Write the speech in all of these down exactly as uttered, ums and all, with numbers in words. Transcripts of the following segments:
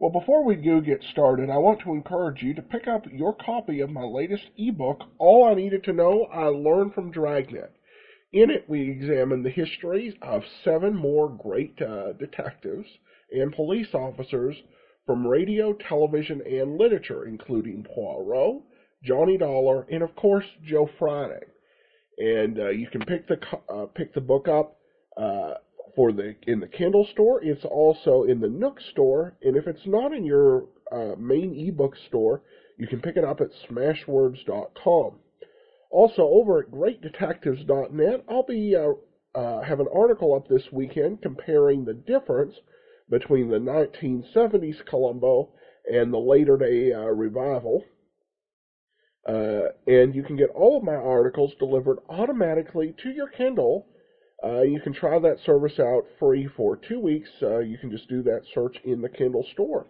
Well, before we do get started, I want to encourage you to pick up your copy of my latest ebook, All I Needed to Know I Learned from Dragnet. In it, we examine the histories of seven more great uh, detectives and police officers from radio, television, and literature, including Poirot, Johnny Dollar, and of course, Joe Friday. And uh, you can pick the uh, pick the book up. Uh, For the in the Kindle store, it's also in the Nook store, and if it's not in your uh, main ebook store, you can pick it up at smashwords dot com. Also, over at great detectives dot net, I'll be uh, uh, have an article up this weekend comparing the difference between the nineteen seventies Columbo and the later day uh, revival. Uh, and you can get all of my articles delivered automatically to your Kindle. Uh, you can try that service out free for two weeks. Uh, you can just do that search in the Kindle store.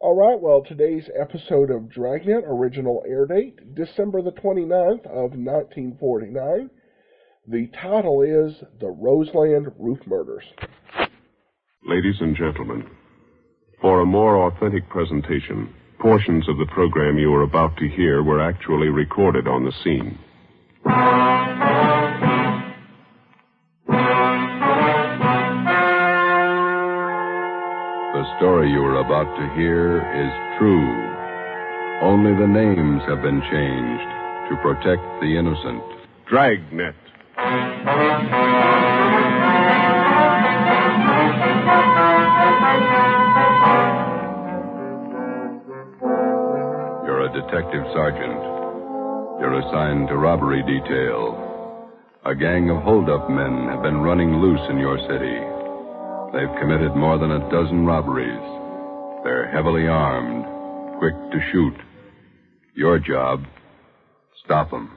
All right, well, today's episode of Dragnet, original air date, December the twenty-ninth of nineteen forty-nine. The title is The Roseland Roof Murders. Ladies and gentlemen, for a more authentic presentation, portions of the program you are about to hear were actually recorded on the scene. The story you are about to hear is true. Only the names have been changed to protect the innocent. Dragnet. You're a detective sergeant. You're assigned to robbery detail. A gang of holdup men have been running loose in your city. They've committed more than a dozen robberies. They're heavily armed, quick to shoot. Your job, stop them.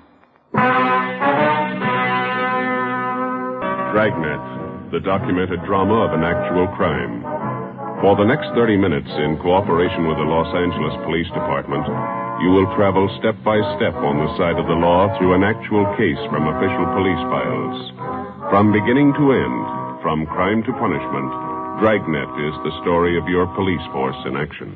Dragnet, the documented drama of an actual crime. For the next thirty minutes, in cooperation with the Los Angeles Police Department, you will travel step by step on the side of the law through an actual case from official police files. From beginning to end, from crime to punishment, Dragnet is the story of your police force in action.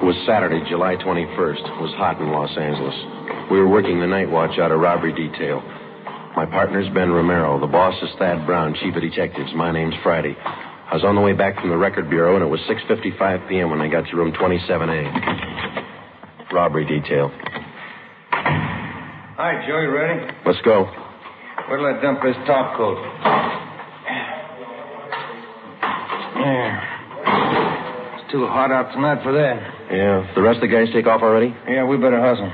It was Saturday, July twenty-first. It was hot in Los Angeles. We were working the night watch out of robbery detail. My partner's Ben Romero. The boss is Thad Brown, chief of detectives. My name's Friday. I was on the way back from the record bureau, and it was six fifty-five p.m. when I got to room twenty-seven A. Robbery detail. All right, Joe, you ready? Let's go. Where'll I dump this top coat? Yeah. It's too hot out tonight for that. Yeah. The rest of the guys take off already? Yeah, we better hustle.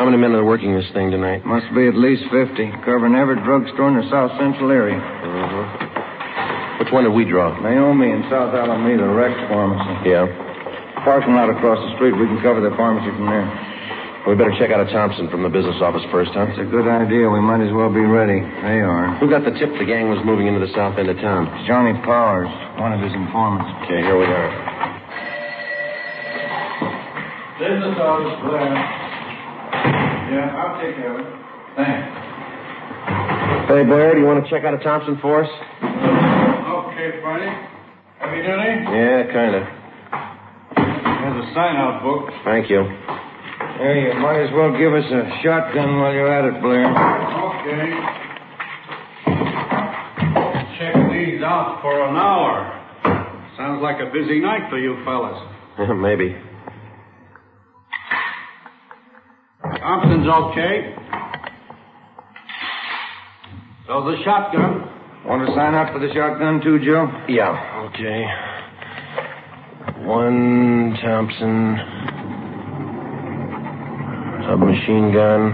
How many men are working this thing tonight? Must be at least fifty, covering every drugstore in the South Central area. Mm-hmm. Which one did we draw? Naomi in South Alameda, Rex Pharmacy. Yeah. Parking lot across the street. We can cover the pharmacy from there. We better check out a Thompson from the business office first, huh? That's a good idea. We might as well be ready. They are. Who got the tip the gang was moving into the south end of town? Johnny Powers, one of his informants. Okay, here we are. Business office, Blair. Yeah, I'll take care of it. Thanks. Hey, Blair, do you want to check out a Thompson for us? Okay, Friday. Have you done it? Yeah, kind of. There's a sign-out book. Thank you. There, you might as well give us a shotgun while you're at it, Blair. Okay. Check these out for an hour. Sounds like a busy night for you fellas. Maybe. Thompson's okay. So the shotgun. Want to sign up for the shotgun too, Joe? Yeah. Okay. One Thompson submachine gun,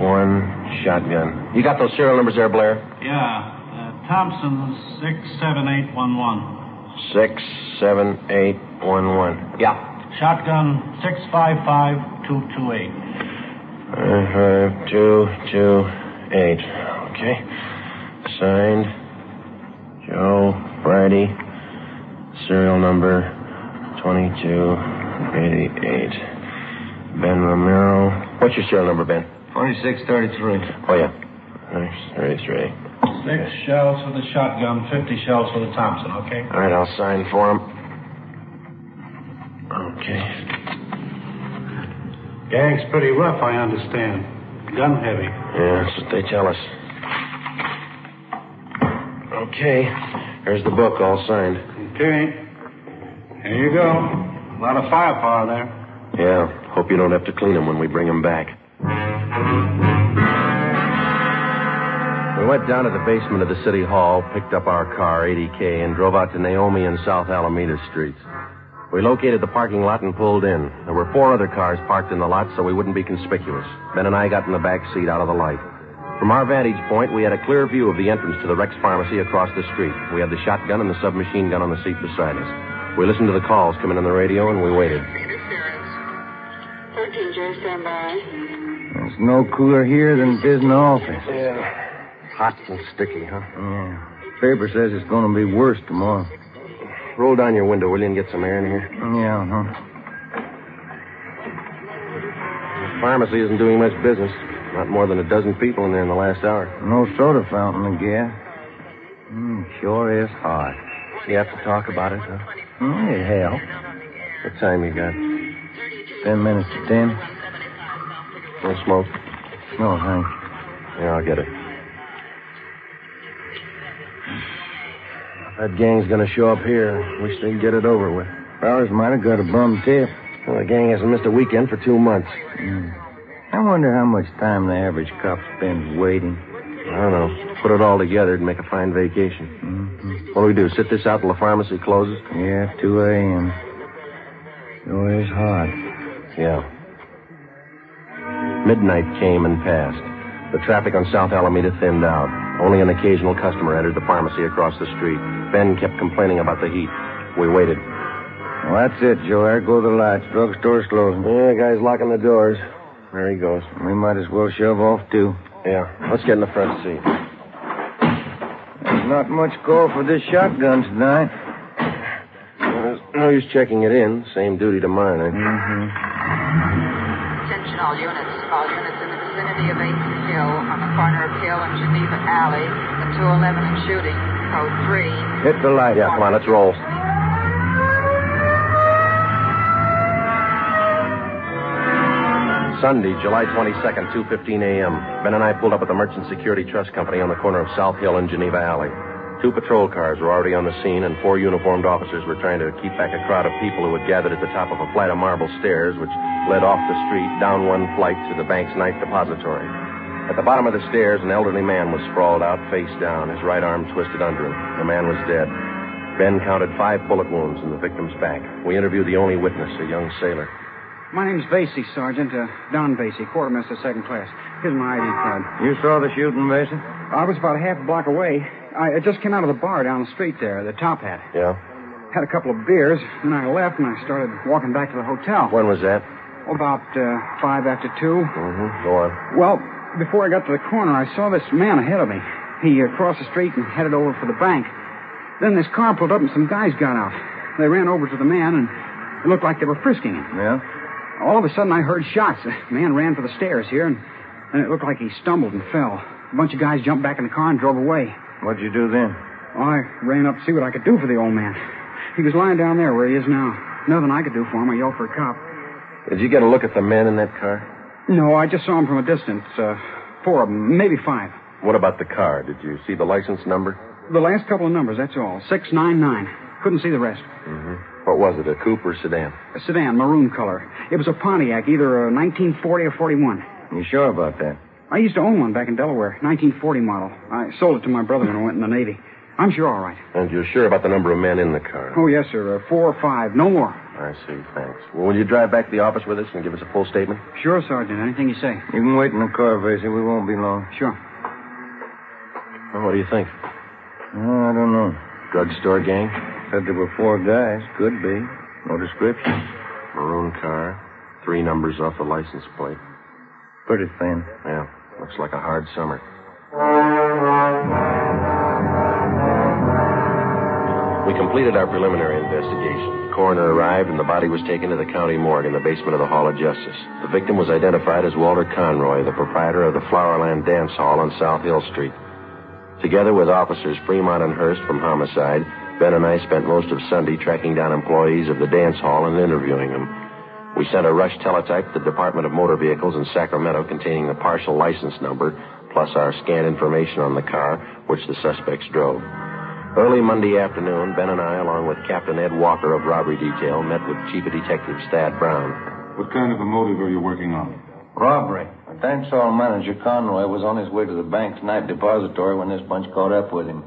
one shotgun. You got those serial numbers there, Blair? Yeah. Uh, Thompson, six seven eight one one. six seven eight one one. Yeah. Shotgun six five five two two eight. five five two two eight. Okay. Signed, Joe Friday, serial number twenty-two eighty-eight. Ben Romero. What's your serial number, Ben? twenty-six thirty-three. Oh, yeah. thirty-three. Six okay. Shells for the shotgun, fifty shells for the Thompson, okay? All right, I'll sign for him. Okay. Gang's pretty rough, I understand. Gun heavy. Yeah, that's what they tell us. Okay. Here's the book, all signed. Okay. Here you go. A lot of firepower there. Yeah, hope you don't have to clean them when we bring them back. We went down to the basement of the city hall, picked up our car, eighty K, and drove out to Naomi and South Alameda streets. We located the parking lot and pulled in. There were four other cars parked in the lot, so we wouldn't be conspicuous. Ben and I got in the back seat out of the light. From our vantage point, we had a clear view of the entrance to the Rex Pharmacy across the street. We had the shotgun and the submachine gun on the seat beside us. We listened to the calls coming on the radio, and we waited. thirteen, Joe, stand by. There's no cooler here than business office. Yeah. Hot and sticky, huh? Yeah. Paper says it's going to be worse tomorrow. Roll down your window, will you, and get some air in here? Yeah, huh? The pharmacy isn't doing much business. Not more than a dozen people in there in the last hour. No soda fountain again. Mm, sure is hot. You have to talk about it, huh? Mm, it helps. What time you got? Ten minutes to ten. No smoke? No, thanks. Yeah, I'll get it. That gang's gonna show up here. Wish they'd get it over with. Powers might have got a bum tip. Well, the gang hasn't missed a weekend for two months. Mm. I wonder how much time the average cop spends waiting. I don't know. Put it all together and make a fine vacation. Mm-hmm. What do we do? Sit this out till the pharmacy closes? Yeah, two a.m. Sure is hot. Yeah. Midnight came and passed. The traffic on South Alameda thinned out. Only an occasional customer entered the pharmacy across the street. Ben kept complaining about the heat. We waited. Well, that's it, Joe. There go the lights. Drugstore's closing. Yeah, guy's locking the doors. There he goes. We might as well shove off, too. Yeah. Let's get in the front seat. There's not much call for this shotgun tonight. Well, there's no use checking it in. Same duty to mine, eh? Mm-hmm. Attention all units. All units in the vicinity of eight. On the corner of Hill and Geneva Alley, the two eleven and shooting, code three. Hit the light. Yeah, come on, let's roll. Sunday, July twenty-second, two fifteen a.m. Ben and I pulled up at the Merchant Security Trust Company on the corner of South Hill and Geneva Alley. Two patrol cars were already on the scene, and four uniformed officers were trying to keep back a crowd of people who had gathered at the top of a flight of marble stairs, which led off the street, down one flight to the bank's night depository. At the bottom of the stairs, an elderly man was sprawled out, face down, his right arm twisted under him. The man was dead. Ben counted five bullet wounds in the victim's back. We interviewed the only witness, a young sailor. My name's Vasey, Sergeant. Uh, Don Vasey, quartermaster, second class. Here's my I D card. You saw the shooting, Vasey? I was about half a block away. I, I just came out of the bar down the street there, the Top Hat. Yeah? Had a couple of beers, and I left, and I started walking back to the hotel. When was that? About uh, five after two. Mm-hmm. Go on. Well... Before I got to the corner, I saw this man ahead of me. He uh, crossed the street and headed over for the bank. Then this car pulled up and some guys got out. They ran over to the man and it looked like they were frisking him. Yeah? All of a sudden, I heard shots. The man ran for the stairs here, and then it looked like he stumbled and fell. A bunch of guys jumped back in the car and drove away. What'd you do then? Well, I ran up to see what I could do for the old man. He was lying down there where he is now. Nothing I could do for him. I yelled for a cop. Did you get a look at the men in that car? No, I just saw them from a distance. Uh, four of them, maybe five. What about the car? Did you see the license number? The last couple of numbers, that's all. six nine nine. Couldn't see the rest. Mm-hmm. What was it, a coupe or sedan? A sedan, maroon color. It was a Pontiac, either a nineteen forty or forty-one. You sure about that? I used to own one back in Delaware, nineteen forty model. I sold it to my brother when I went in the Navy. I'm sure all right. And you're sure about the number of men in the car? Oh, yes, sir. Uh, four or five, no more. I see, thanks. Well, will you drive back to the office with us and give us a full statement? Sure, Sergeant. Anything you say. You can wait in the car, Vasey. We won't be long. Sure. Well, what do you think? Uh, I don't know. Drugstore gang? Said there were four guys. Could be. No description. Maroon car. Three numbers off the license plate. Pretty thin. Yeah. Looks like a hard summer. We completed our preliminary investigation. The coroner arrived and the body was taken to the county morgue in the basement of the Hall of Justice. The victim was identified as Walter Conroy, the proprietor of the Flowerland Dance Hall on South Hill Street. Together with officers Fremont and Hurst from Homicide, Ben and I spent most of Sunday tracking down employees of the dance hall and interviewing them. We sent a rush teletype to the Department of Motor Vehicles in Sacramento containing the partial license number, plus our scanned information on the car which the suspects drove. Early Monday afternoon, Ben and I, along with Captain Ed Walker of Robbery Detail, met with Chief of Detectives Thad Brown. What kind of a motive are you working on? Robbery. Dance hall manager Conroy was on his way to the bank's night depository when this bunch caught up with him.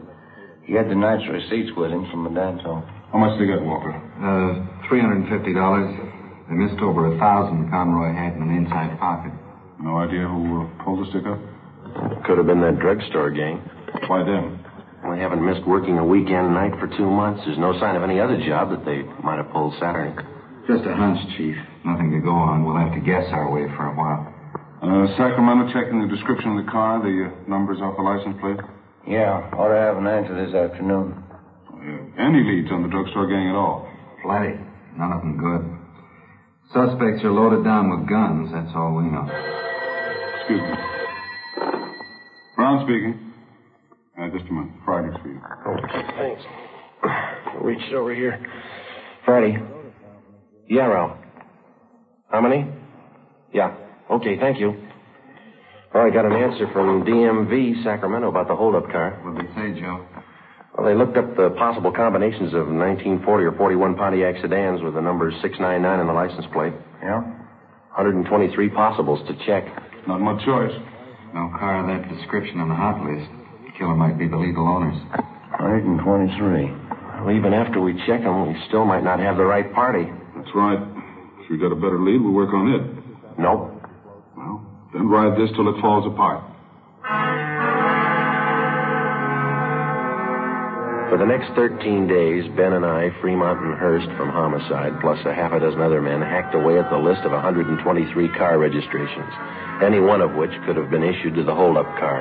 He had the night's receipts with him from the dance hall. How much did they get, Walker? Uh, three hundred fifty dollars. They missed over a thousand Conroy had in an inside pocket. No idea who uh, pulled the sticker? Could have been that drugstore gang. Why them? Well, they haven't missed working a weekend night for two months. There's no sign of any other job that they might have pulled Saturday. Just a hunch, Chief. Nothing to go on. We'll have to guess our way for a while. Uh, Sacramento checking the description of the car, the uh, numbers off the license plate? Yeah, ought to have an answer this afternoon. Uh, any leads on the drugstore gang at all? Plenty. None of them good. Suspects are loaded down with guns. That's all we know. Excuse me. Brown speaking. Uh, just a minute. Friday's for you. Okay, thanks. I'll reach over here. Friday. Yeah, Ralph. How many? Yeah. Okay, thank you. Well, I got an answer from D M V, Sacramento, about the holdup car. What did they say, Joe? Well, they looked up the possible combinations of nineteen forty or forty-one Pontiac sedans with the numbers six ninety-nine on the license plate. Yeah? one hundred twenty-three possibles to check. Not much choice. No car of that description on the hot list. The killer might be the legal owners. one hundred twenty-three. Well, even after we check them, we still might not have the right party. That's right. If we got a better lead, we'll work on it. Nope. Well, then ride this till it falls apart. For the next thirteen days, Ben and I, Fremont and Hurst from Homicide, plus a half a dozen other men, hacked away at the list of one hundred twenty-three car registrations, any one of which could have been issued to the holdup car.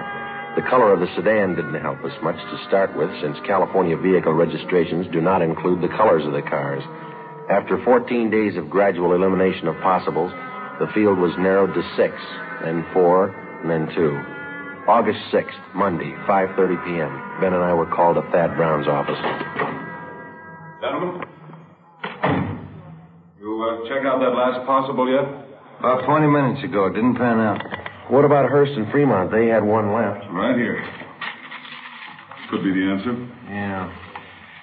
The color of the sedan didn't help us much to start with, since California vehicle registrations do not include the colors of the cars. After fourteen days of gradual elimination of possibles, the field was narrowed to six, then four, and then two. August sixth, Monday, five thirty p.m. Ben and I were called to Thad Brown's office. Gentlemen, you uh, check out that last possible yet? About twenty minutes ago. It didn't pan out. What about Hurst and Fremont? They had one left. Right here. Could be the answer. Yeah.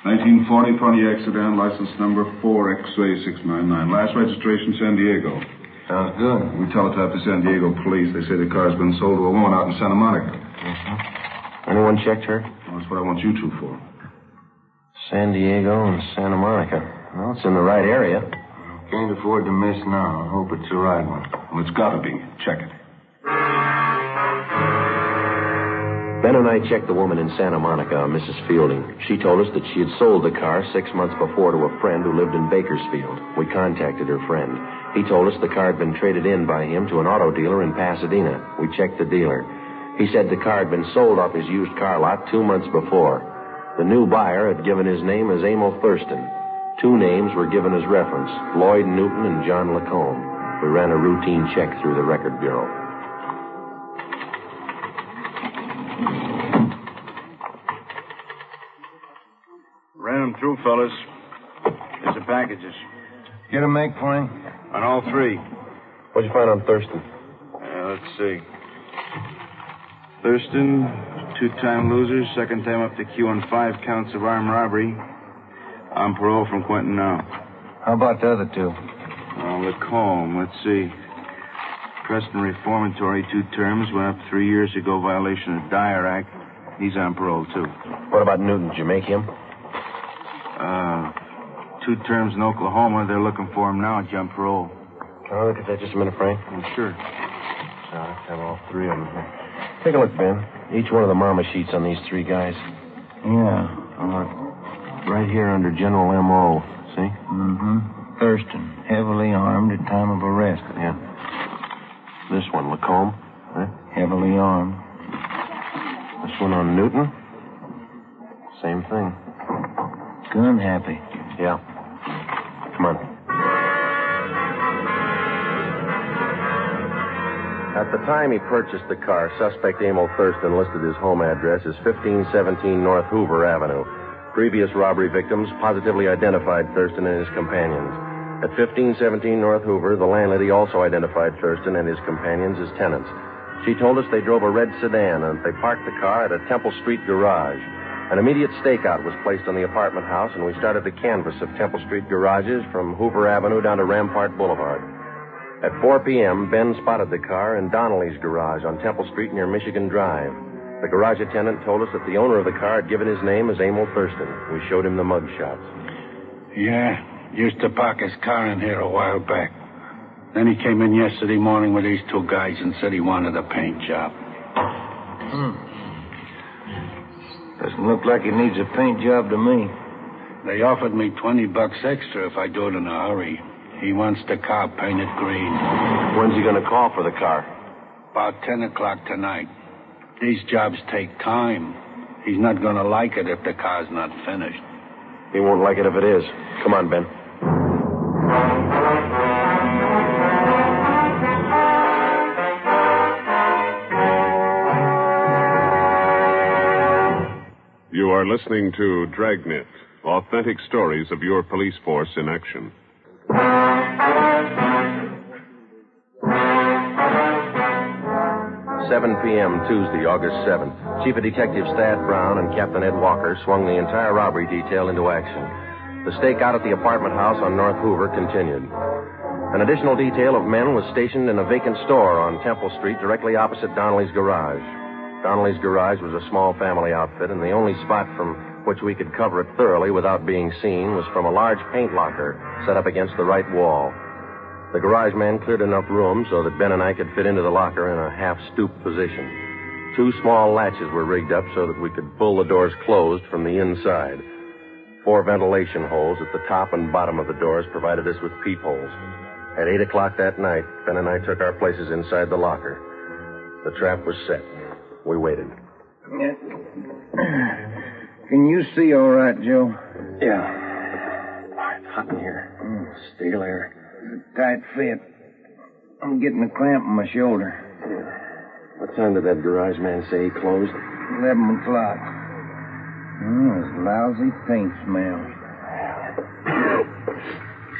nineteen forty Pontiac sedan, license number four X A six ninety-nine. Last registration, San Diego. Sounds good. We teletyped to San Diego police. They say the car's been sold to a woman out in Santa Monica. Mm-hmm. Anyone checked her? Well, that's what I want you two for. San Diego and Santa Monica. Well, it's in the right area. Can't afford to miss now. I hope it's the right one. Well, it's got to be. Check it. Ben and I checked the woman in Santa Monica, Missus Fielding. She told us that she had sold the car six months before to a friend who lived in Bakersfield. We contacted her friend. He told us the car had been traded in by him to an auto dealer in Pasadena. We checked the dealer. He said the car had been sold off his used car lot two months before. The new buyer had given his name as Emil Thurston. Two names were given as reference, Lloyd Newton and John Lacombe. We ran a routine check through the record bureau. Ran them through, fellas. Here's the packages. Get a make point? On all three. What'd you find on Thurston? Uh, let's see. Thurston, two-time loser, second time up to Q on five counts of armed robbery. On parole from Quentin now. How about the other two? Oh, Lacombe, let's see. Preston reformatory, two terms, went up three years ago, violation of Dyer Act. He's on parole, too. What about Newton? Did you make him? Uh... Two terms in Oklahoma. They're looking for him now, John Parole. Can I look at that just a minute, Frank? I'm sure. I have all three of them here. Take a look, Ben. Each one of the mama sheets on these three guys. Yeah. Uh, right here under General M O. See? Mm-hmm. Thurston, heavily armed at time of arrest. Yeah. This one, Lacombe, right? Heavily armed. This one on Newton? Same thing. Gun happy. Yeah. Come on. At the time he purchased the car, suspect Emil Thurston listed his home address as fifteen seventeen North Hoover Avenue. Previous robbery victims positively identified Thurston and his companions. At fifteen seventeen North Hoover, the landlady also identified Thurston and his companions as tenants. She told us they drove a red sedan and they parked the car at a Temple Street garage. An immediate stakeout was placed on the apartment house, and we started the canvass of Temple Street garages from Hoover Avenue down to Rampart Boulevard. At four p.m., Ben spotted the car in Donnelly's garage on Temple Street near Michigan Drive. The garage attendant told us that the owner of the car had given his name as Emil Thurston. We showed him the mug shots. Yeah, used to park his car in here a while back. Then he came in yesterday morning with these two guys and said he wanted a paint job. Hmm. Doesn't look like he needs a paint job to me. They offered me twenty bucks extra if I do it in a hurry. He wants the car painted green. When's he going to call for the car? About ten o'clock tonight. These jobs take time. He's not going to like it if the car's not finished. He won't like it if it is. Come on, Ben. You are listening to Dragnet, authentic stories of your police force in action. seven p.m. Tuesday, August seventh. Chief of Detectives Thad Brown and Captain Ed Walker swung the entire robbery detail into action. The stakeout at the apartment house on North Hoover continued. An additional detail of men was stationed in a vacant store on Temple Street directly opposite Donnelly's garage. Donnelly's garage was a small family outfit, and the only spot from which we could cover it thoroughly without being seen was from a large paint locker set up against the right wall. The garage man cleared enough room so that Ben and I could fit into the locker in a half-stooped position. Two small latches were rigged up so that we could pull the doors closed from the inside. Four ventilation holes at the top and bottom of the doors provided us with peepholes. At eight o'clock that night, Ben and I took our places inside the locker. The trap was set. We waited. Can you see all right, Joe? Yeah. It's hot in here. Mm. Stale air. It's a tight fit. I'm getting a cramp in my shoulder. Yeah. What time did that garage man say he closed? eleven o'clock. Oh, this lousy paint smell.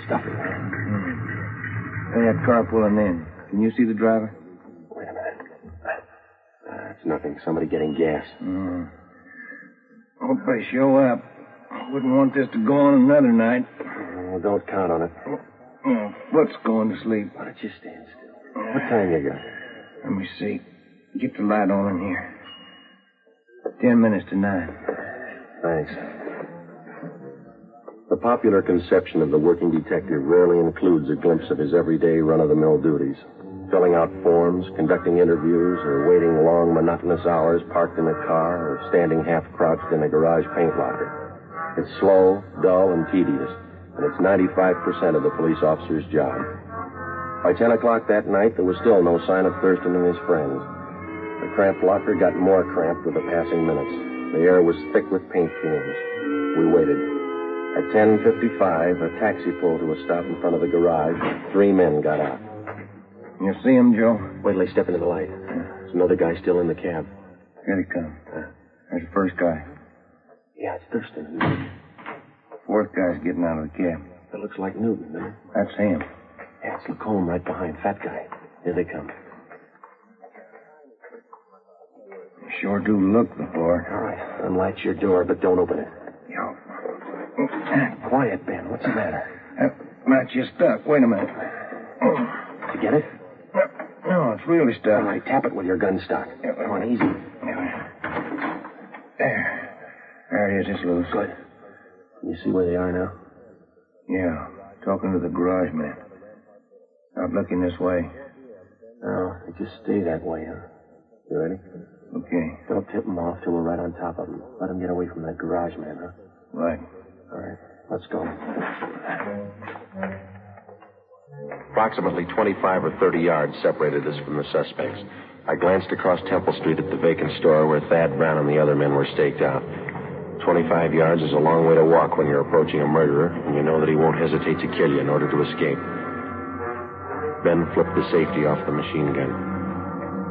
Stuff it. Mm. They had car pulling in. Can you see the driver? Wait a minute. It's nothing. Somebody getting gas. Mm. Hope they show up. I wouldn't want this to go on another night. Well, don't count on it. Oh, foot's going to sleep. Why don't you stand still? What time you got? Let me see. Get the light on in here. Ten minutes to nine. Thanks. The popular conception of the working detective rarely includes a glimpse of his everyday run-of-the-mill duties. Filling out forms, conducting interviews, or waiting long, monotonous hours parked in a car or standing half-crouched in a garage paint locker. It's slow, dull, and tedious, and it's ninety-five percent of the police officer's job. By ten o'clock that night, there was still no sign of Thurston and his friends. The cramped locker got more cramped with the passing minutes. The air was thick with paint fumes. We waited. At ten fifty-five, a taxi pulled to a stop in front of the garage. Three men got out. You see him, Joe? Wait till they step into the light. There's another guy still in the cab. Here he comes. Huh? There's the first guy. Yeah, it's Thurston. Fourth guy's getting out of the cab. That looks like Newton, doesn't it? That's him. Yeah, it's Lacombe right behind. Fat guy. Here they come. You sure do look the floor. All right. Unlatch your door, but don't open it. Yo. Quiet, Ben. What's the matter? Uh, Matt, you're stuck. Wait a minute. Did you get it? No, it's really stuck. All right, tap it with your gun stock. Yeah, come on, easy. Yeah. There. There it is. It's loose. Good. You see where they are now? Yeah, talking to the garage man. Stop looking this way. No, they just stay that way, huh? You ready? Okay. Don't tip them off till we're right on top of them. Let them get away from that garage man, huh? Right. All right. Let's go. Approximately twenty-five or thirty yards separated us from the suspects. I glanced across Temple Street at the vacant store where Thad Brown and the other men were staked out. Twenty-five yards is a long way to walk when you're approaching a murderer, and you know that he won't hesitate to kill you in order to escape. Ben flipped the safety off the machine gun.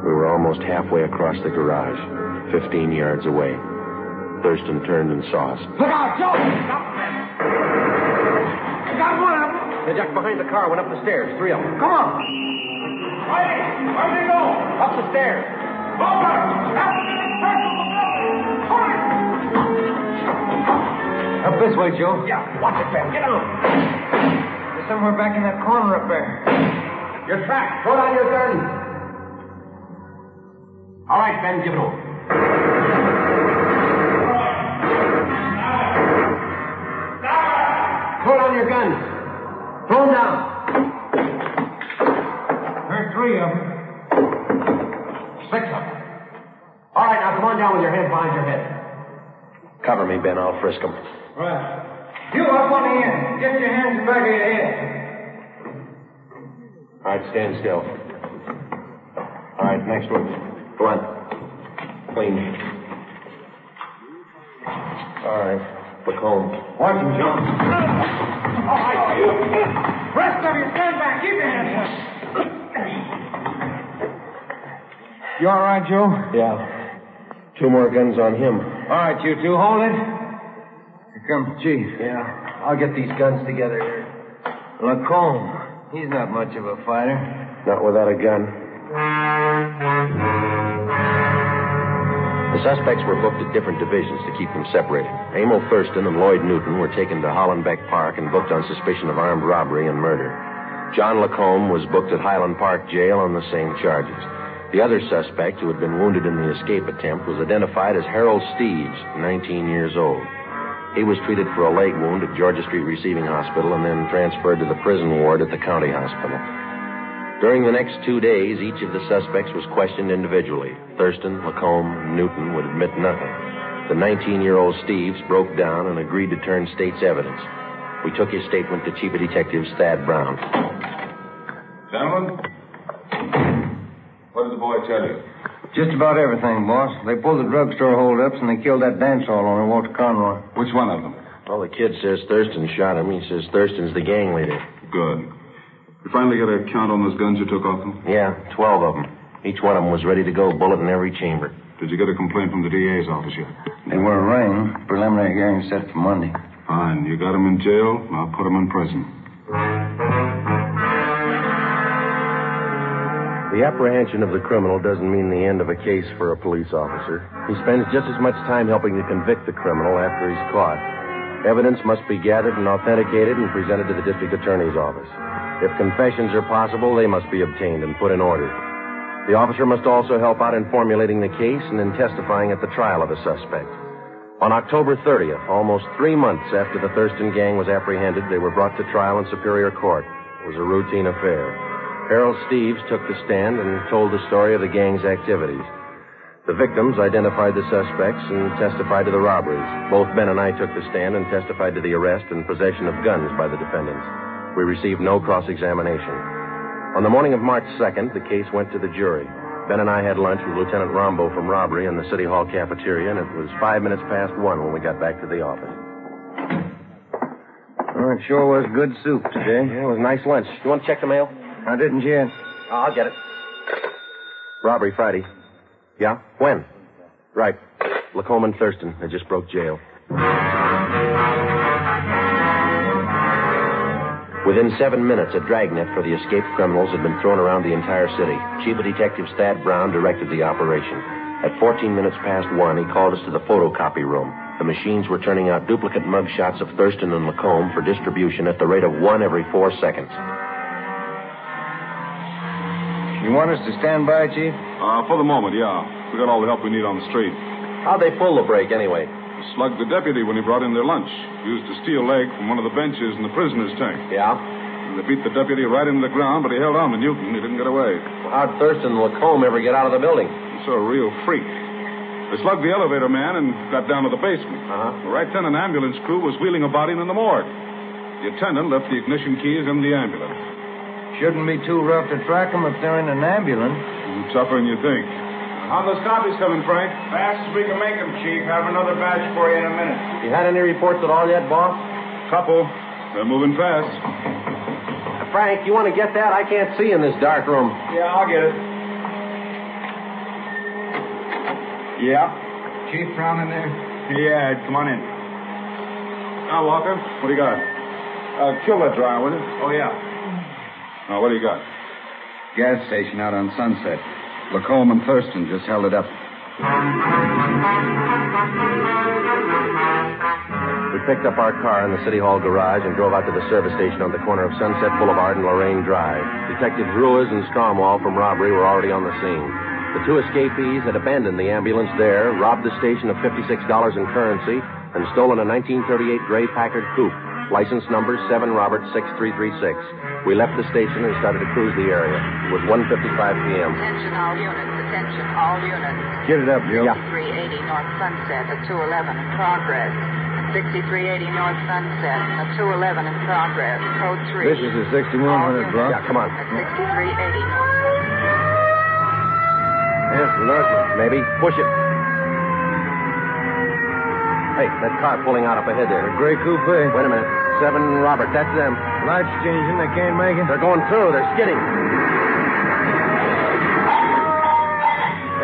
We were almost halfway across the garage, fifteen yards away. Thurston turned and saw us. Look out, Joe! Stop! I got one of them! They ducked behind the car, went up the stairs, three of them. Come on! Hey, where'd they go? Up the stairs. Over! Up! Hurry! Up this way, Joe. Yeah, watch it, Ben. Get on. They're somewhere back in that corner up there. You're trapped. Throw down your gun. All right, Ben, give it over. Throw down your guns. Throw them down. There are three of them. Six of them. All right, now come on down with your hands behind your head. Cover me, Ben. I'll frisk them. Right. You up on the end. Get your hands back of your head. All right, stand still. All right, next one. Go on. Clean. All right. Look home. Watch him jump. All right, you. Rest of you, stand back. Keep your hands up. You all right, Joe? Yeah. Two more guns on him. All right, you two. Hold it. Come, Chief. Yeah, I'll get these guns together here. Lacombe, he's not much of a fighter. Not without a gun. The suspects were booked at different divisions to keep them separated. Emil Thurston and Lloyd Newton were taken to Hollenbeck Park and booked on suspicion of armed robbery and murder. John Lacombe was booked at Highland Park Jail on the same charges. The other suspect, who had been wounded in the escape attempt, was identified as Harold Steeves, nineteen years old. He was treated for a leg wound at Georgia Street Receiving Hospital and then transferred to the prison ward at the county hospital. During the next two days, each of the suspects was questioned individually. Thurston, Lacombe, Newton would admit nothing. The nineteen-year-old Steeves broke down and agreed to turn state's evidence. We took his statement to Chief of Detectives Thad Brown. Gentlemen, what did the boy tell you? Just about everything, boss. They pulled the drugstore holdups and they killed that dance hall owner, Walter Conroy. Which one of them? Well, the kid says Thurston shot him. He says Thurston's the gang leader. Good. You finally got a count on those guns you took off them? Yeah, twelve of them. Each one of them was ready to go, bullet in every chamber. Did you get a complaint from the D A's office yet? They were arraigned. Preliminary hearing set for Monday. Fine. You got them in jail. Now put them in prison. The apprehension of the criminal doesn't mean the end of a case for a police officer. He spends just as much time helping to convict the criminal after he's caught. Evidence must be gathered and authenticated and presented to the district attorney's office. If confessions are possible, they must be obtained and put in order. The officer must also help out in formulating the case and in testifying at the trial of a suspect. On October thirtieth, almost three months after the Thurston gang was apprehended, they were brought to trial in Superior Court. It was a routine affair. Harold Steeves took the stand and told the story of the gang's activities. The victims identified the suspects and testified to the robberies. Both Ben and I took the stand and testified to the arrest and possession of guns by the defendants. We received no cross-examination. On the morning of March second, the case went to the jury. Ben and I had lunch with Lieutenant Rombo from robbery in the City Hall cafeteria, and it was five minutes past one when we got back to the office. Well, it sure was good soup today. Yeah, it was a nice lunch. You want to check the mail? I didn't yet. Oh, I'll get it. Robbery Friday. Yeah? When? Right. Lacombe and Thurston. They just broke jail. Within seven minutes, a dragnet for the escaped criminals had been thrown around the entire city. Chief of Detectives Thad Brown directed the operation. At fourteen minutes past one, he called us to the photocopy room. The machines were turning out duplicate mugshots of Thurston and Lacombe for distribution at the rate of one every four seconds. You want us to stand by, Chief? Uh, for the moment, yeah. We got all the help we need on the street. How'd they pull the break, anyway? Slugged the deputy when he brought in their lunch. Used a steel leg from one of the benches in the prisoner's tank. Yeah? And they beat the deputy right into the ground, but he held on to Newton. He didn't get away. Well, how'd Thurston and Lacombe ever get out of the building? He's a real freak. I slugged the elevator man and got down to the basement. Uh-huh. The right then, an ambulance crew was wheeling a body in the morgue. The attendant left the ignition keys in the ambulance. Shouldn't be too rough to track them if they're in an ambulance. It's tougher than you think. How's those copies coming, Frank? Fast as we can make them, Chief. I have another batch for you in a minute. You had any reports at all yet, boss? Couple. They're moving fast. Now, Frank, you want to get that? I can't see in this dark room. Yeah, I'll get it. Yeah. Chief Brown in there? Yeah, come on in. Now, Walker, what do you got? Uh, kill that dryer, will you? Oh, yeah. Now, what do you got? Gas station out on Sunset. Lacombe and Thurston just held it up. We picked up our car in the City Hall garage and drove out to the service station on the corner of Sunset Boulevard and Lorraine Drive. Detectives Ruiz and Stromwall from robbery were already on the scene. The two escapees had abandoned the ambulance there, robbed the station of fifty-six dollars in currency, and stolen a nineteen thirty-eight gray Packard coupe, license number seven Robert six three three six. We left the station and started to cruise the area. It was one fifty-five p.m. Attention all units, attention all units. Get it up, Jill. Yeah. sixty-three eighty North Sunset, a two eleven in progress. sixty-three eighty North Sunset, a two eleven in progress. Code three. This is a sixty-one hundred block. Yeah, come on. A sixty-three eighty North Yes, Lurton, maybe. Push it. Hey, that car pulling out up ahead there. The gray coupe. Wait a minute. Seven Robert, that's them. Lights changing. They can't make it. They're going through. They're skidding.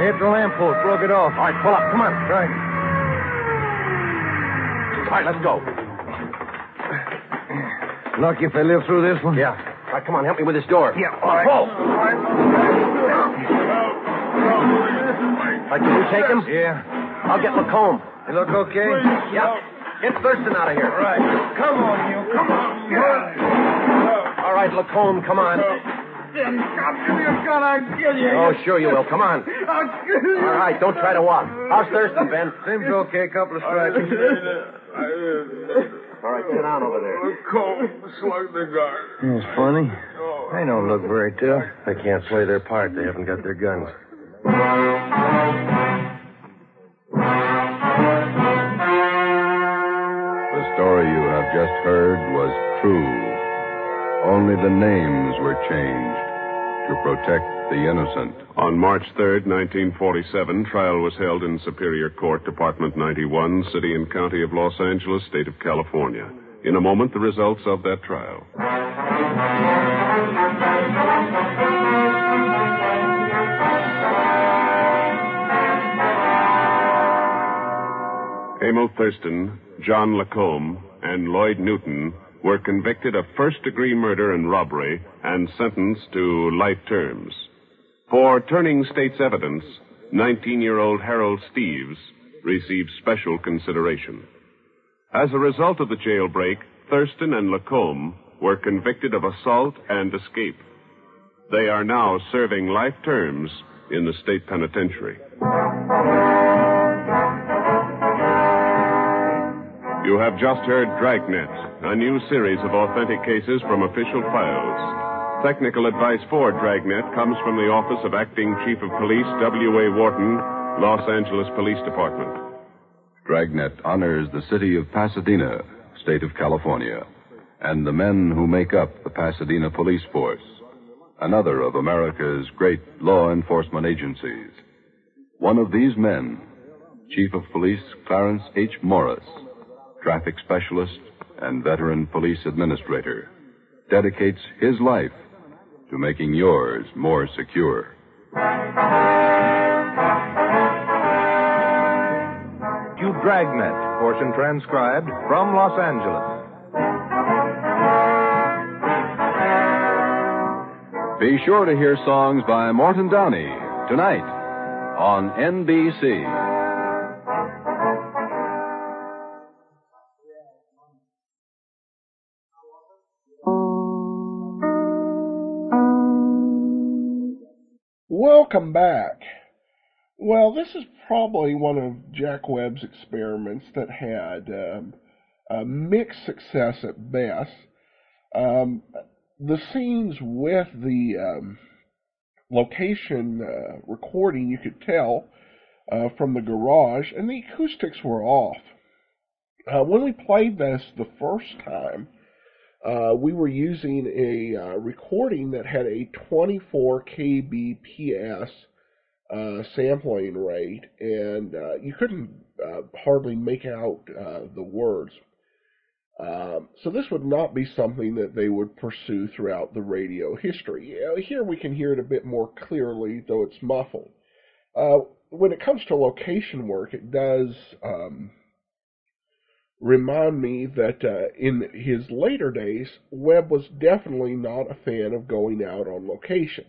They hit the lamppost. Broke it off. All right, pull up. Come on. Right. All right, let's go. Lucky if they live through this one. Yeah. All right, come on. Help me with this door. Yeah. All right. Pull. All right. All right, can you take him? Yeah. I'll get Lacombe. You look okay? Yeah. Get Thurston out of here. All right. Come on, you. Come on. All right, Lacombe, come on. Give me a gun, I'll kill you. Oh, sure you will. Come on. I'll kill you. All right, don't try to walk. How's Thurston, Ben? Seems okay, couple of strikes. All right, sit down over there. Lacombe slugged the guard. That's funny. They don't look very tough. They can't play their part. They haven't got their guns. The story you have just heard was true. Only the names were changed to protect the innocent. On March third, nineteen forty-seven, trial was held in Superior Court, Department ninety-one, City and County of Los Angeles, State of California. In a moment, the results of that trial. Emil Thurston, John Lacombe, and Lloyd Newton were convicted of first-degree murder and robbery and sentenced to life terms. For turning state's evidence, nineteen-year-old Harold Steves received special consideration. As a result of the jailbreak, Thurston and Lacombe were convicted of assault and escape. They are now serving life terms in the state penitentiary. You have just heard Dragnet, a new series of authentic cases from official files. Technical advice for Dragnet comes from the Office of Acting Chief of Police W A Wharton, Los Angeles Police Department. Dragnet honors the city of Pasadena, state of California, and the men who make up the Pasadena Police Force, another of America's great law enforcement agencies. One of these men, Chief of Police Clarence H. Morris, traffic specialist and veteran police administrator, dedicates his life to making yours more secure. To Dragnet, portion transcribed from Los Angeles. Be sure to hear songs by Morton Downey tonight on N B C. Welcome back. Well, this is probably one of Jack Webb's experiments that had um, a mixed success at best. Um, the scenes with the um, location uh, recording, you could tell, uh, from the garage, and the acoustics were off. Uh, when we played this the first time, uh, we were using a uh, recording that had a twenty-four K B P S uh, sampling rate, and uh, you couldn't uh, hardly make out uh, the words. Um, so this would not be something that they would pursue throughout the radio history. Here we can hear it a bit more clearly, though it's muffled. Uh, when it comes to location work, it does um, remind me that uh, in his later days, Webb was definitely not a fan of going out on location.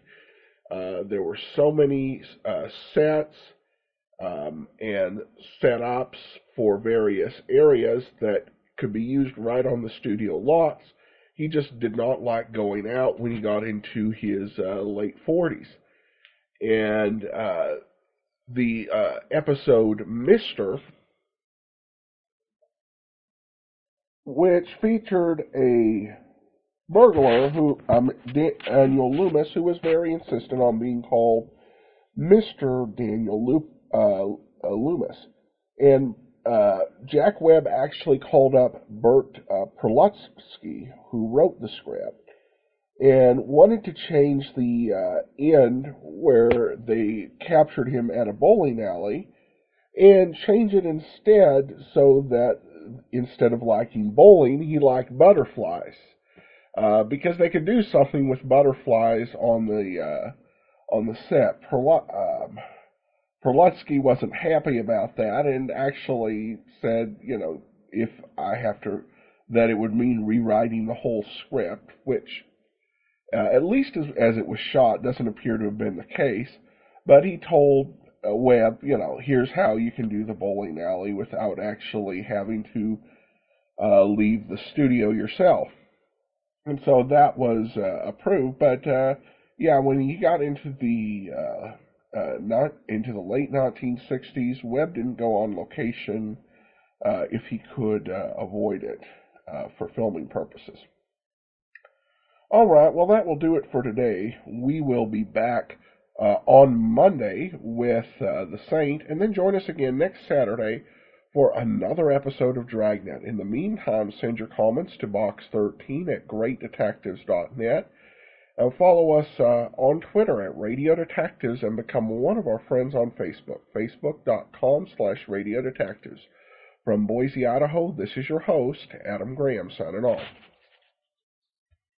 Uh, there were so many uh, sets um, and setups for various areas that could be used right on the studio lots. He just did not like going out when he got into his uh, late forties. And uh, the uh, episode Mister, which featured a burglar, who um, Daniel Loomis, who was very insistent on being called Mister Daniel Lu- uh, uh, Loomis. And Uh, Jack Webb actually called up Bert uh, Perlutsky, who wrote the script, and wanted to change the uh, end where they captured him at a bowling alley and change it instead so that instead of liking bowling, he liked butterflies, uh, because they could do something with butterflies on the uh, on the set. Perl- um, Perlutsky wasn't happy about that and actually said, you know, if I have to, that it would mean rewriting the whole script, which, uh, at least as, as it was shot, doesn't appear to have been the case. But he told uh, Webb, you know, here's how you can do the bowling alley without actually having to uh, leave the studio yourself. And so that was uh, approved. But, uh, yeah, when he got into the... Uh, Uh, not into the late nineteen sixties, Webb didn't go on location uh, if he could uh, avoid it uh, for filming purposes. All right, well, that will do it for today. We will be back uh, on Monday with uh, The Saint, and then join us again next Saturday for another episode of Dragnet. In the meantime, send your comments to box thirteen at great detectives dot net. And follow us uh, on Twitter at Radio Detectives and become one of our friends on Facebook, facebook dot com slash Radio Detectives. From Boise, Idaho, this is your host, Adam Graham, signing off.